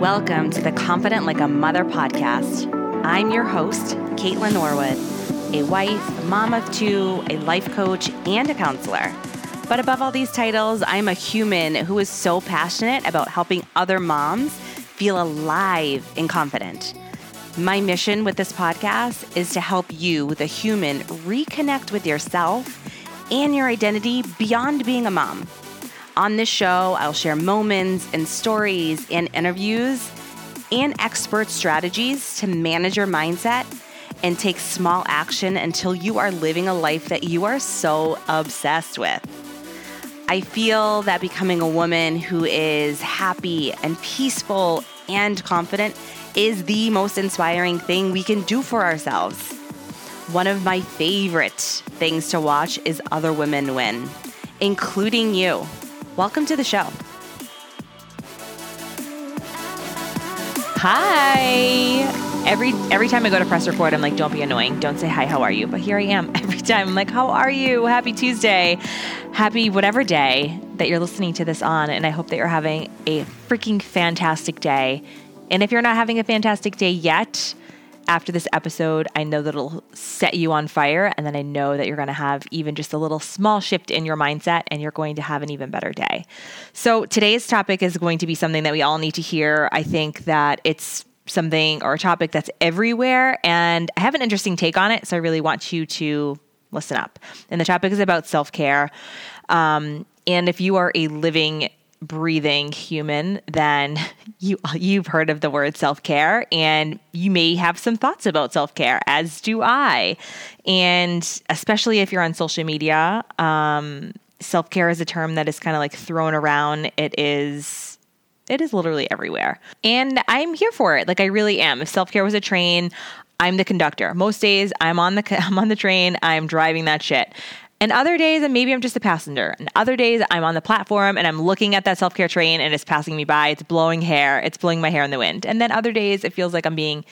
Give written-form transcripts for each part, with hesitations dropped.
Welcome to the Confident Like a Mother podcast. I'm your host, Kaitlynn Norwood, a wife, mom of two, a life coach, and a counselor. But above all these titles, I'm a human who is so passionate about helping other moms feel alive and confident. My mission with this podcast is to help you, the human, reconnect with yourself and your identity beyond being a mom. On this show, I'll share moments and stories and interviews and expert strategies to manage your mindset and take small action until you are living a life that you are so obsessed with. I feel that becoming a woman who is happy and peaceful and confident is the most inspiring thing we can do for ourselves. One of my favorite things to watch is other women win, including you. Welcome to the show. Hi. Every time I go to press record, I'm like, don't be annoying. Don't say hi, how are you? But here I am every time. I'm like, how are you? Happy Tuesday. Happy whatever day that you're listening to this on. And I hope that you're having a freaking fantastic day. And if you're not having a fantastic day yet, after this episode, I know that it'll set you on fire, and then I know that you're going to have even just a little small shift in your mindset, and you're going to have an even better day. So today's topic is going to be something that we all need to hear. I think that it's something or a topic that's everywhere, and I have an interesting take on it, so I really want you to listen up. And the topic is about self-care, and if you are a living breathing human, then you've heard of the word self-care, and you may have some thoughts about self-care, as do I. And especially if you're on social media, self-care is a term that is kind of like thrown around. It is literally everywhere, and I'm here for it. Like, I really am. If self-care was a train, I'm the conductor. Most days I'm on the train. I'm driving that shit. And other days, and maybe I'm just a passenger. And other days, I'm on the platform and I'm looking at that self-care train and it's passing me by. It's blowing my hair in the wind. And then other days, it feels like I'm being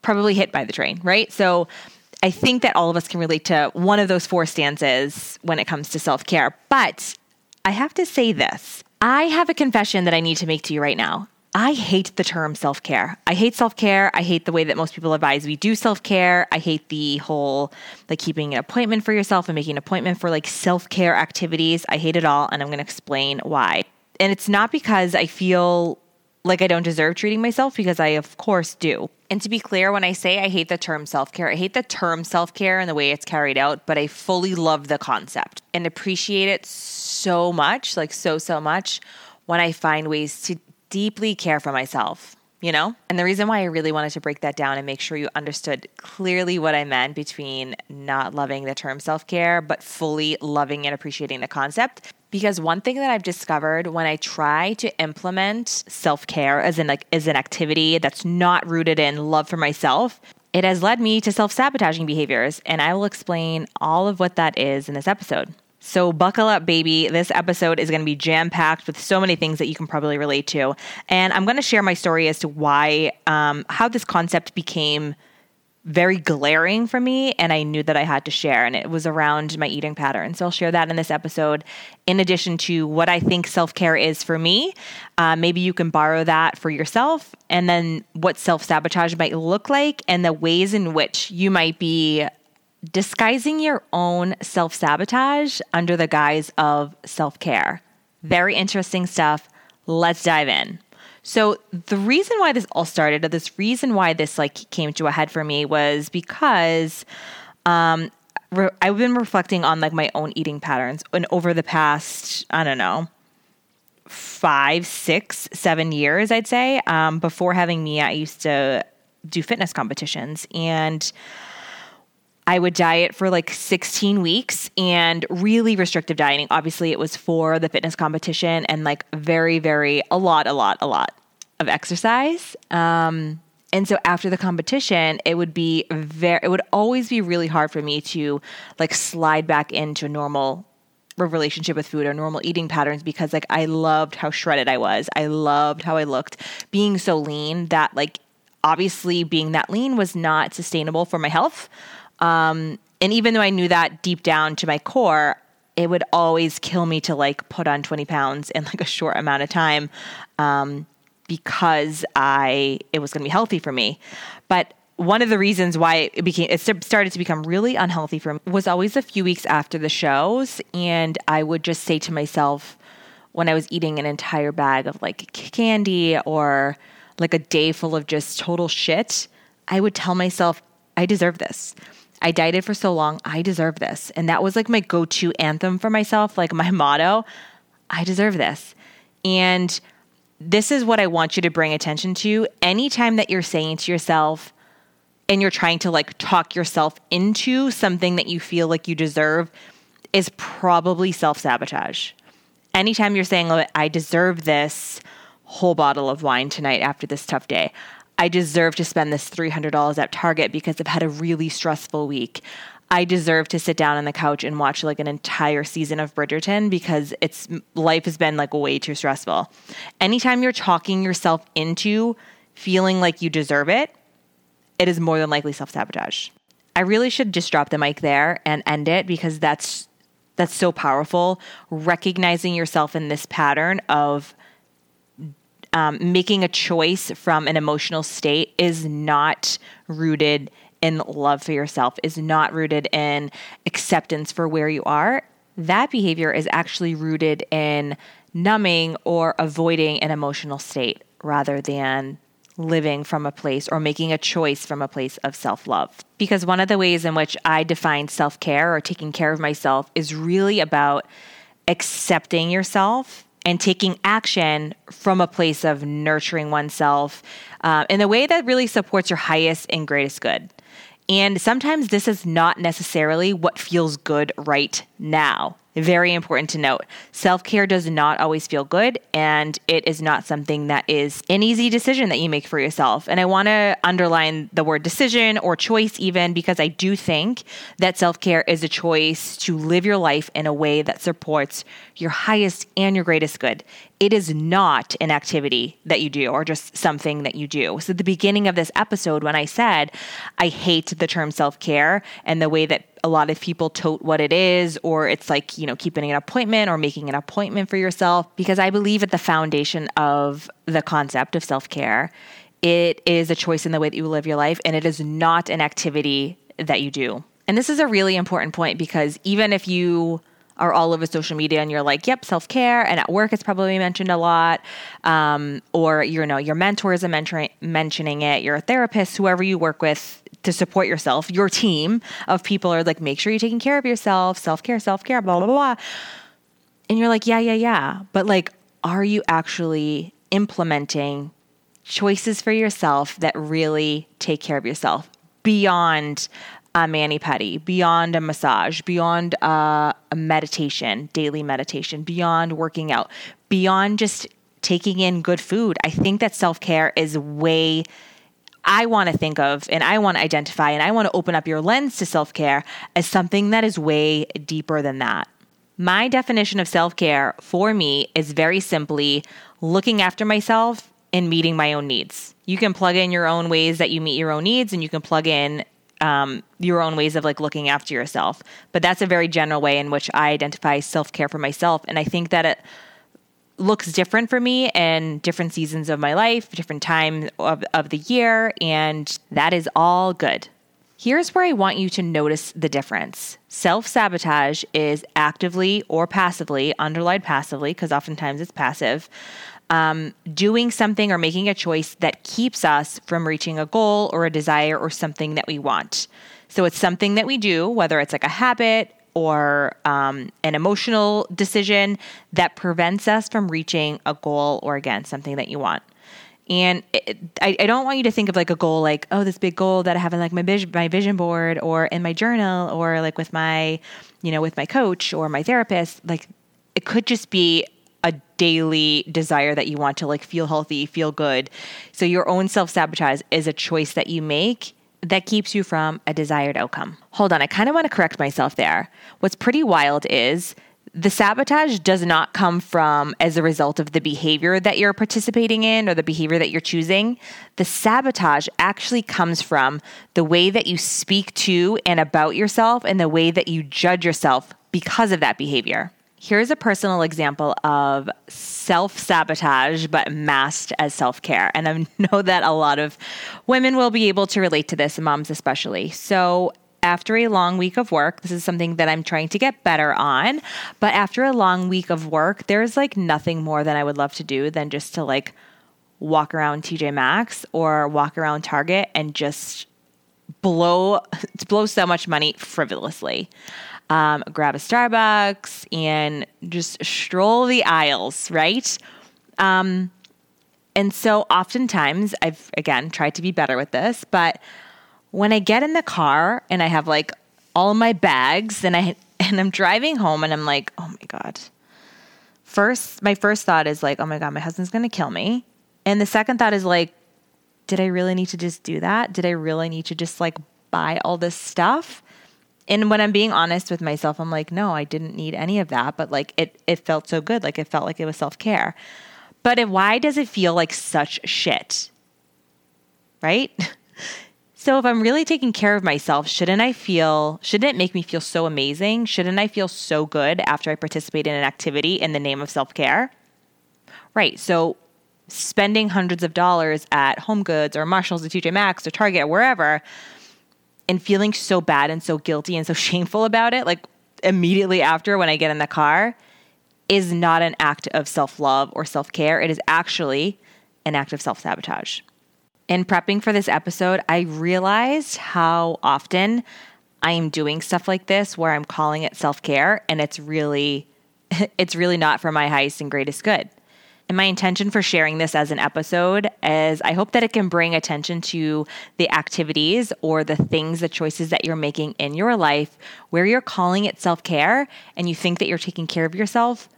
probably hit by the train, right? So I think that all of us can relate to one of those four stances when it comes to self-care. But I have to say this. I have a confession that I need to make to you right now. I hate the term self-care. I hate self-care. I hate the way that most people advise we do self-care. I hate the whole like keeping an appointment for yourself and making an appointment for like self-care activities. I hate it all, and I'm going to explain why. And it's not because I feel like I don't deserve treating myself, because I of course do. And to be clear, when I say I hate the term self-care, I hate the term self-care and the way it's carried out, but I fully love the concept and appreciate it so much, like so much, when I find ways to deeply care for myself, you know? And the reason why I really wanted to break that down and make sure you understood clearly what I meant between not loving the term self-care, but fully loving and appreciating the concept. Because one thing that I've discovered when I try to implement self-care as an activity that's not rooted in love for myself, it has led me to self-sabotaging behaviors. And I will explain all of what that is in this episode. So buckle up, baby. This episode is going to be jam-packed with so many things that you can probably relate to. And I'm going to share my story as to why, how this concept became very glaring for me, and I knew that I had to share, and it was around my eating pattern. So I'll share that in this episode, in addition to what I think self-care is for me. Maybe you can borrow that for yourself, and then what self-sabotage might look like and the ways in which you might be disguising your own self-sabotage under the guise of self-care. Very interesting stuff. Let's dive in. So the reason why this all started, or this reason why this like came to a head for me, was because I've been reflecting on like my own eating patterns, and over the past, 5, 6, 7 years, I'd say. Before having Mia, I used to do fitness competitions, and I would diet for like 16 weeks and really restrictive dieting. Obviously, it was for the fitness competition, and like very, very, a lot of exercise. And so after the competition, it would always be really hard for me to like slide back into a normal relationship with food or normal eating patterns, because like I loved how shredded I was. I loved how I looked, being so lean that like obviously being that lean was not sustainable for my health. And even though I knew that deep down to my core, it would always kill me to like put on 20 pounds in like a short amount of time. because it was going to be healthy for me. But one of the reasons why it started to become really unhealthy for me was always a few weeks after the shows. And I would just say to myself, when I was eating an entire bag of like candy or like a day full of just total shit, I would tell myself, I deserve this. I dieted for so long. I deserve this. And that was like my go-to anthem for myself, like my motto, I deserve this. And this is what I want you to bring attention to. Anytime that you're saying to yourself and you're trying to like talk yourself into something that you feel like you deserve is probably self-sabotage. Anytime you're saying, oh, I deserve this whole bottle of wine tonight after this tough day. I deserve to spend this $300 at Target because I've had a really stressful week. I deserve to sit down on the couch and watch like an entire season of Bridgerton because life has been like way too stressful. Anytime you're talking yourself into feeling like you deserve it, it is more than likely self-sabotage. I really should just drop the mic there and end it because that's so powerful. Recognizing yourself in this pattern of making a choice from an emotional state is not rooted in love for yourself, is not rooted in acceptance for where you are. That behavior is actually rooted in numbing or avoiding an emotional state rather than living from a place or making a choice from a place of self-love. Because one of the ways in which I define self-care or taking care of myself is really about accepting yourself and taking action from a place of nurturing oneself in a way that really supports your highest and greatest good. And sometimes this is not necessarily what feels good right now. Very important to note. Self-care does not always feel good, and it is not something that is an easy decision that you make for yourself. And I want to underline the word decision or choice even, because I do think that self-care is a choice to live your life in a way that supports your highest and your greatest good. It is not an activity that you do or just something that you do. So at the beginning of this episode, when I said I hate the term self-care and the way that a lot of people tote what it is, or it's like, you know, keeping an appointment or making an appointment for yourself, because I believe at the foundation of the concept of self-care, it is a choice in the way that you live your life, and it is not an activity that you do. And this is a really important point, because even if you are all over social media and you're like, yep, self-care, and at work it's probably mentioned a lot, or you know, your mentors are mentioning it, your therapist, whoever you work with to support yourself, your team of people are like, make sure you're taking care of yourself, self-care, blah, blah, blah. And you're like, yeah. But like, are you actually implementing choices for yourself that really take care of yourself beyond a mani-pedi, beyond a massage, beyond a meditation, daily meditation, beyond working out, beyond just taking in good food? I think that self-care is way I want to think of, and I want to identify, and I want to open up your lens to self-care as something that is way deeper than that. My definition of self-care for me is very simply looking after myself and meeting my own needs. You can plug in your own ways that you meet your own needs, and you can plug in your own ways of like looking after yourself. But that's a very general way in which I identify self-care for myself. And I think that it looks different for me in different seasons of my life, different time of the year, and that is all good. Here's where I want you to notice the difference. Self-sabotage is actively or passively, underlined passively, because oftentimes it's passive, doing something or making a choice that keeps us from reaching a goal or a desire or something that we want. So it's something that we do, whether it's like a habit or an emotional decision that prevents us from reaching a goal or, again, something that you want. And I don't want you to think of like a goal like, oh, this big goal that I have in like my vision board or in my journal or like with my, you know, with my coach or my therapist. Like, it could just be a daily desire that you want to like feel healthy, feel good. So your own self-sabotage is a choice that you make that keeps you from a desired outcome. Hold on, I kind of want to correct myself there. What's pretty wild is the sabotage does not come from as a result of the behavior that you're participating in or the behavior that you're choosing. The sabotage actually comes from the way that you speak to and about yourself and the way that you judge yourself because of that behavior. Here's a personal example of self-sabotage, but masked as self-care. And I know that a lot of women will be able to relate to this, moms especially. So after a long week of work, this is something that I'm trying to get better on, but after a long week of work, there's like nothing more that I would love to do than just to like walk around TJ Maxx or walk around Target and just blow so much money frivolously. Grab a Starbucks and just stroll the aisles, right? And so oftentimes I've, again, tried to be better with this, but when I get in the car and I have like all my bags and I'm driving home and I'm like, oh my God. My first thought is like, oh my God, my husband's going to kill me. And the second thought is like, did I really need to just do that? Did I really need to just like buy all this stuff? And when I'm being honest with myself, I'm like, no, I didn't need any of that. But like, it felt so good. Like it felt like it was self-care. But why does it feel like such shit? Right? So if I'm really taking care of myself, shouldn't it make me feel so amazing? Shouldn't I feel so good after I participate in an activity in the name of self-care? Right. So spending hundreds of dollars at HomeGoods or Marshalls or TJ Maxx or Target or wherever, and feeling so bad and so guilty and so shameful about it, like immediately after when I get in the car, is not an act of self-love or self-care. It is actually an act of self-sabotage. In prepping for this episode, I realized how often I am doing stuff like this where I'm calling it self-care and it's really not for my highest and greatest good. And my intention for sharing this as an episode is I hope that it can bring attention to the activities or the choices that you're making in your life where you're calling it self-care and you think that you're taking care of yourself,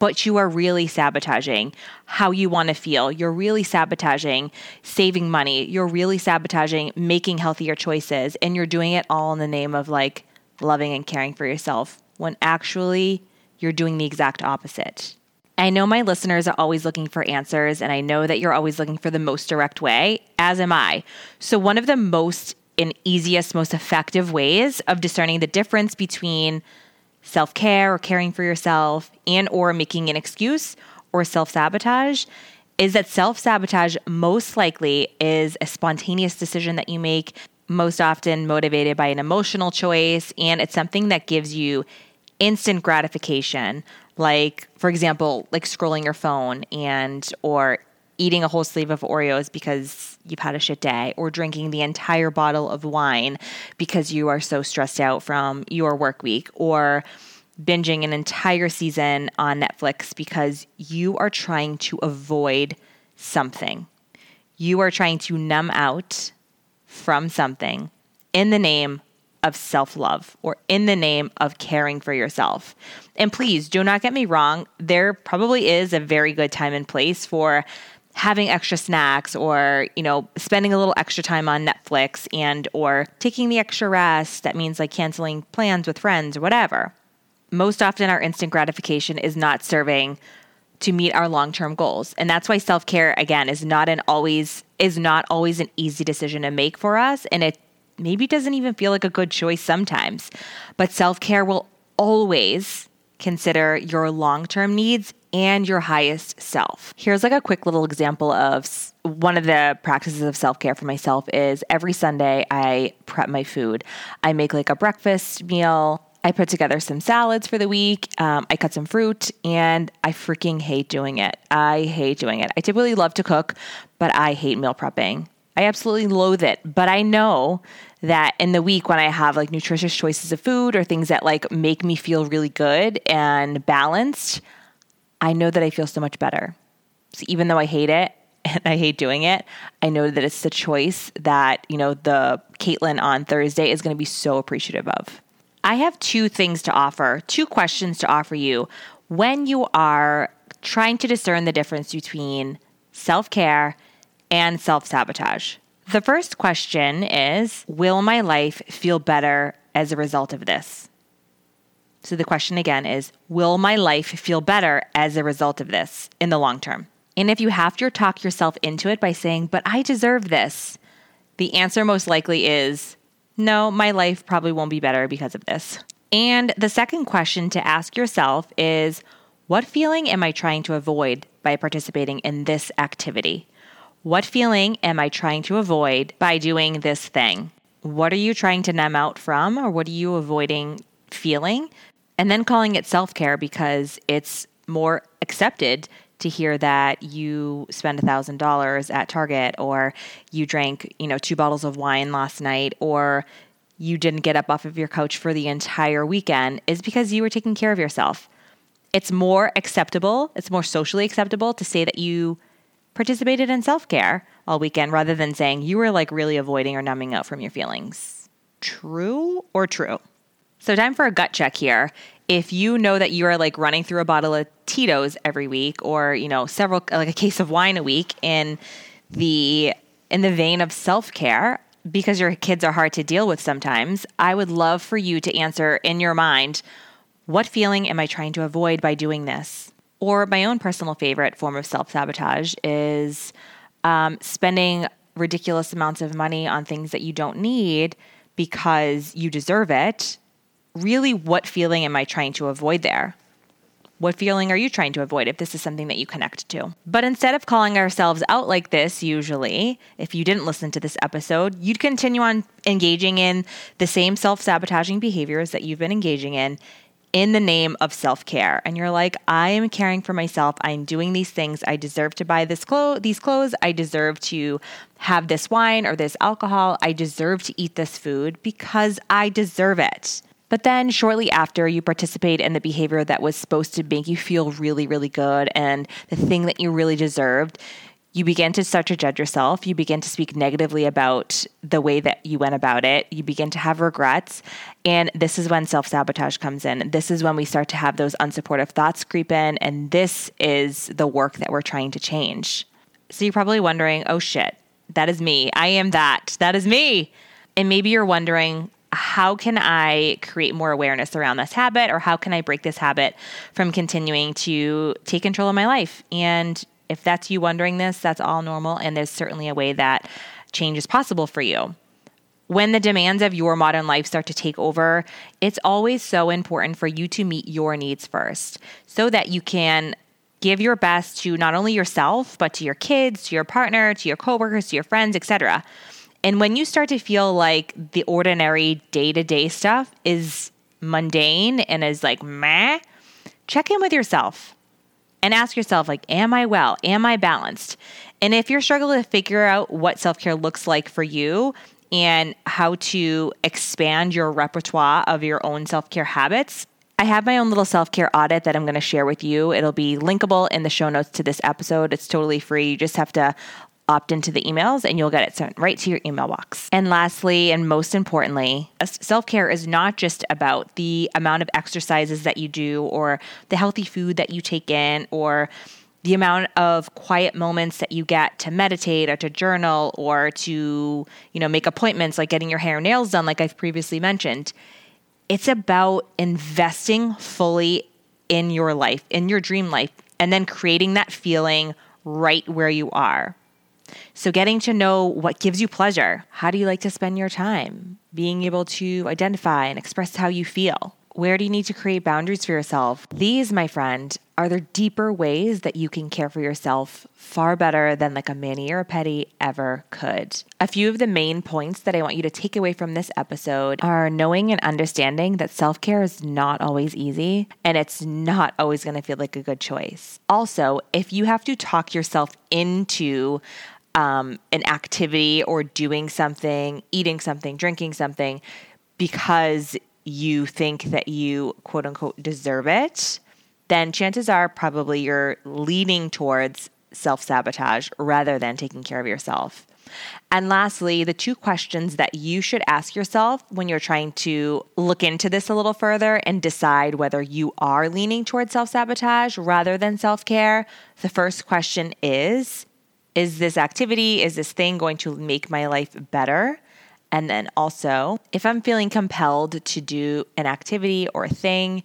but you are really sabotaging how you want to feel. You're really sabotaging saving money. You're really sabotaging making healthier choices. And you're doing it all in the name of like loving and caring for yourself when actually you're doing the exact opposite. I know my listeners are always looking for answers, and I know that you're always looking for the most direct way, as am I. So one of the most and easiest, most effective ways of discerning the difference between self-care or caring for yourself and or making an excuse or self-sabotage is that self-sabotage most likely is a spontaneous decision that you make, most often motivated by an emotional choice, and it's something that gives you instant gratification. Like, for example, like scrolling your phone or eating a whole sleeve of Oreos because you've had a shit day, or drinking the entire bottle of wine because you are so stressed out from your work week, or binging an entire season on Netflix because you are trying to avoid something. You are trying to numb out from something in the name of self-love or in the name of caring for yourself. And please do not get me wrong. There probably is a very good time and place for having extra snacks or, spending a little extra time on Netflix and or taking the extra rest. That means like canceling plans with friends or whatever. Most often our instant gratification is not serving to meet our long-term goals. And that's why self-care, again, is not always an easy decision to make for us. And it maybe doesn't even feel like a good choice sometimes, but self-care will always consider your long-term needs and your highest self. Here's like a quick little example of one of the practices of self-care for myself is every Sunday I prep my food. I make like a breakfast meal. I put together some salads for the week. I cut some fruit, and I freaking hate doing it. I hate doing it. I typically love to cook, but I hate meal prepping. I absolutely loathe it, but I know that in the week when I have like nutritious choices of food or things that like make me feel really good and balanced, I know that I feel so much better. So even though I hate it and I hate doing it, I know that it's the choice that, the Kaitlynn on Thursday is going to be so appreciative of. I have two questions to offer you when you are trying to discern the difference between self-care and self-sabotage. The first question is, will my life feel better as a result of this? So the question again is, will my life feel better as a result of this in the long term? And if you have to talk yourself into it by saying, but I deserve this, the answer most likely is, no, my life probably won't be better because of this. And the second question to ask yourself is, what feeling am I trying to avoid by participating in this activity? What feeling am I trying to avoid by doing this thing? What are you trying to numb out from, or what are you avoiding feeling? And then calling it self-care, because it's more accepted to hear that you spend $1,000 at Target, or you drank, 2 bottles of wine last night, or you didn't get up off of your couch for the entire weekend, is because you were taking care of yourself. It's more acceptable, it's more socially acceptable to say that you participated in self-care all weekend, rather than saying you were really avoiding or numbing out from your feelings. True or true? So time for a gut check here. If you know that you are running through a bottle of Tito's every week, or, several, a case of wine a week in the vein of self-care, because your kids are hard to deal with sometimes, I would love for you to answer in your mind, what feeling am I trying to avoid by doing this? Or my own personal favorite form of self-sabotage is spending ridiculous amounts of money on things that you don't need because you deserve it. Really, what feeling am I trying to avoid there? What feeling are you trying to avoid if this is something that you connect to? But instead of calling ourselves out like this, usually, if you didn't listen to this episode, you'd continue on engaging in the same self-sabotaging behaviors that you've been engaging in the name of self-care. And you're like, I am caring for myself. I'm doing these things. I deserve to buy these clothes. I deserve to have this wine or this alcohol. I deserve to eat this food because I deserve it. But then shortly after, you participate in the behavior that was supposed to make you feel really, really good and the thing that you really deserved. You begin to start to judge yourself. You begin to speak negatively about the way that you went about it. You begin to have regrets. And this is when self-sabotage comes in. This is when we start to have those unsupportive thoughts creep in. And this is the work that we're trying to change. So you're probably wondering, oh shit, that is me. I am that. That is me. And maybe you're wondering, how can I create more awareness around this habit? Or how can I break this habit from continuing to take control of my life? And if that's you wondering this, that's all normal, and there's certainly a way that change is possible for you. When the demands of your modern life start to take over, it's always so important for you to meet your needs first so that you can give your best to not only yourself, but to your kids, to your partner, to your coworkers, to your friends, etc. And when you start to feel like the ordinary day-to-day stuff is mundane and is meh, check in with yourself. And ask yourself, am I well? Am I balanced? And if you're struggling to figure out what self-care looks like for you and how to expand your repertoire of your own self-care habits, I have my own little self-care audit that I'm going to share with you. It'll be linkable in the show notes to this episode. It's totally free. You just have to opt into the emails and you'll get it sent right to your email box. And lastly, and most importantly, self-care is not just about the amount of exercises that you do or the healthy food that you take in or the amount of quiet moments that you get to meditate or to journal or to, make appointments like getting your hair and nails done, like I've previously mentioned. It's about investing fully in your life, in your dream life, and then creating that feeling right where you are. So getting to know what gives you pleasure. How do you like to spend your time? Being able to identify and express how you feel. Where do you need to create boundaries for yourself? These, my friend, are the deeper ways that you can care for yourself far better than a mani or a pedi ever could. A few of the main points that I want you to take away from this episode are knowing and understanding that self-care is not always easy and it's not always going to feel like a good choice. Also, if you have to talk yourself into an activity or doing something, eating something, drinking something, because you think that you quote unquote deserve it, then chances are probably you're leaning towards self-sabotage rather than taking care of yourself. And lastly, the two questions that you should ask yourself when you're trying to look into this a little further and decide whether you are leaning towards self-sabotage rather than self-care. The first question is this activity, is this thing going to make my life better? And then also, if I'm feeling compelled to do an activity or a thing,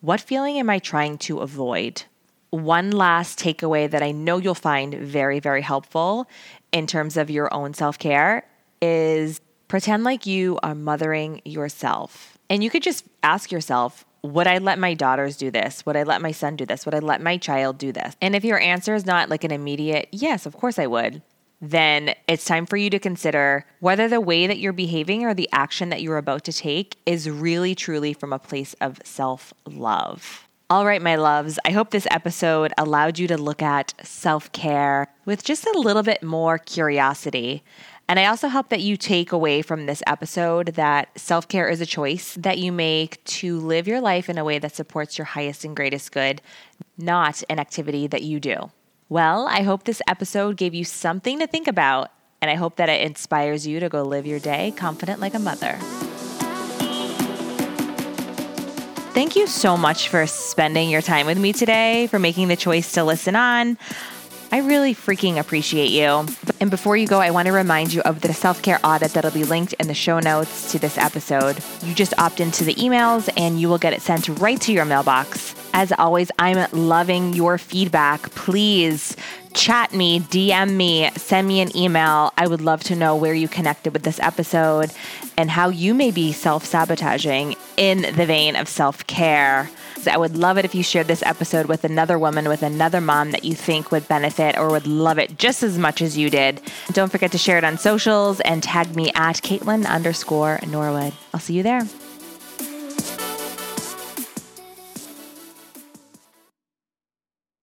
what feeling am I trying to avoid? One last takeaway that I know you'll find very, very helpful in terms of your own self-care is pretend like you are mothering yourself. And you could just ask yourself, would I let my daughters do this? Would I let my son do this? Would I let my child do this? And if your answer is not like an immediate, yes, of course I would, then it's time for you to consider whether the way that you're behaving or the action that you're about to take is really truly from a place of self-love. All right, my loves, I hope this episode allowed you to look at self-care with just a little bit more curiosity. And I also hope that you take away from this episode that self-care is a choice that you make to live your life in a way that supports your highest and greatest good, not an activity that you do. Well, I hope this episode gave you something to think about, and I hope that it inspires you to go live your day confident like a mother. Thank you so much for spending your time with me today, for making the choice to listen on. I really freaking appreciate you. And before you go, I want to remind you of the self-care audit that'll be linked in the show notes to this episode. You just opt into the emails and you will get it sent right to your mailbox. As always, I'm loving your feedback. Please chat me, DM me, send me an email. I would love to know where you connected with this episode and how you may be self-sabotaging in the vein of self-care. I would love it if you shared this episode with another woman, with another mom that you think would benefit or would love it just as much as you did. Don't forget to share it on socials and tag me at Kaitlynn_Norwood. I'll see you there.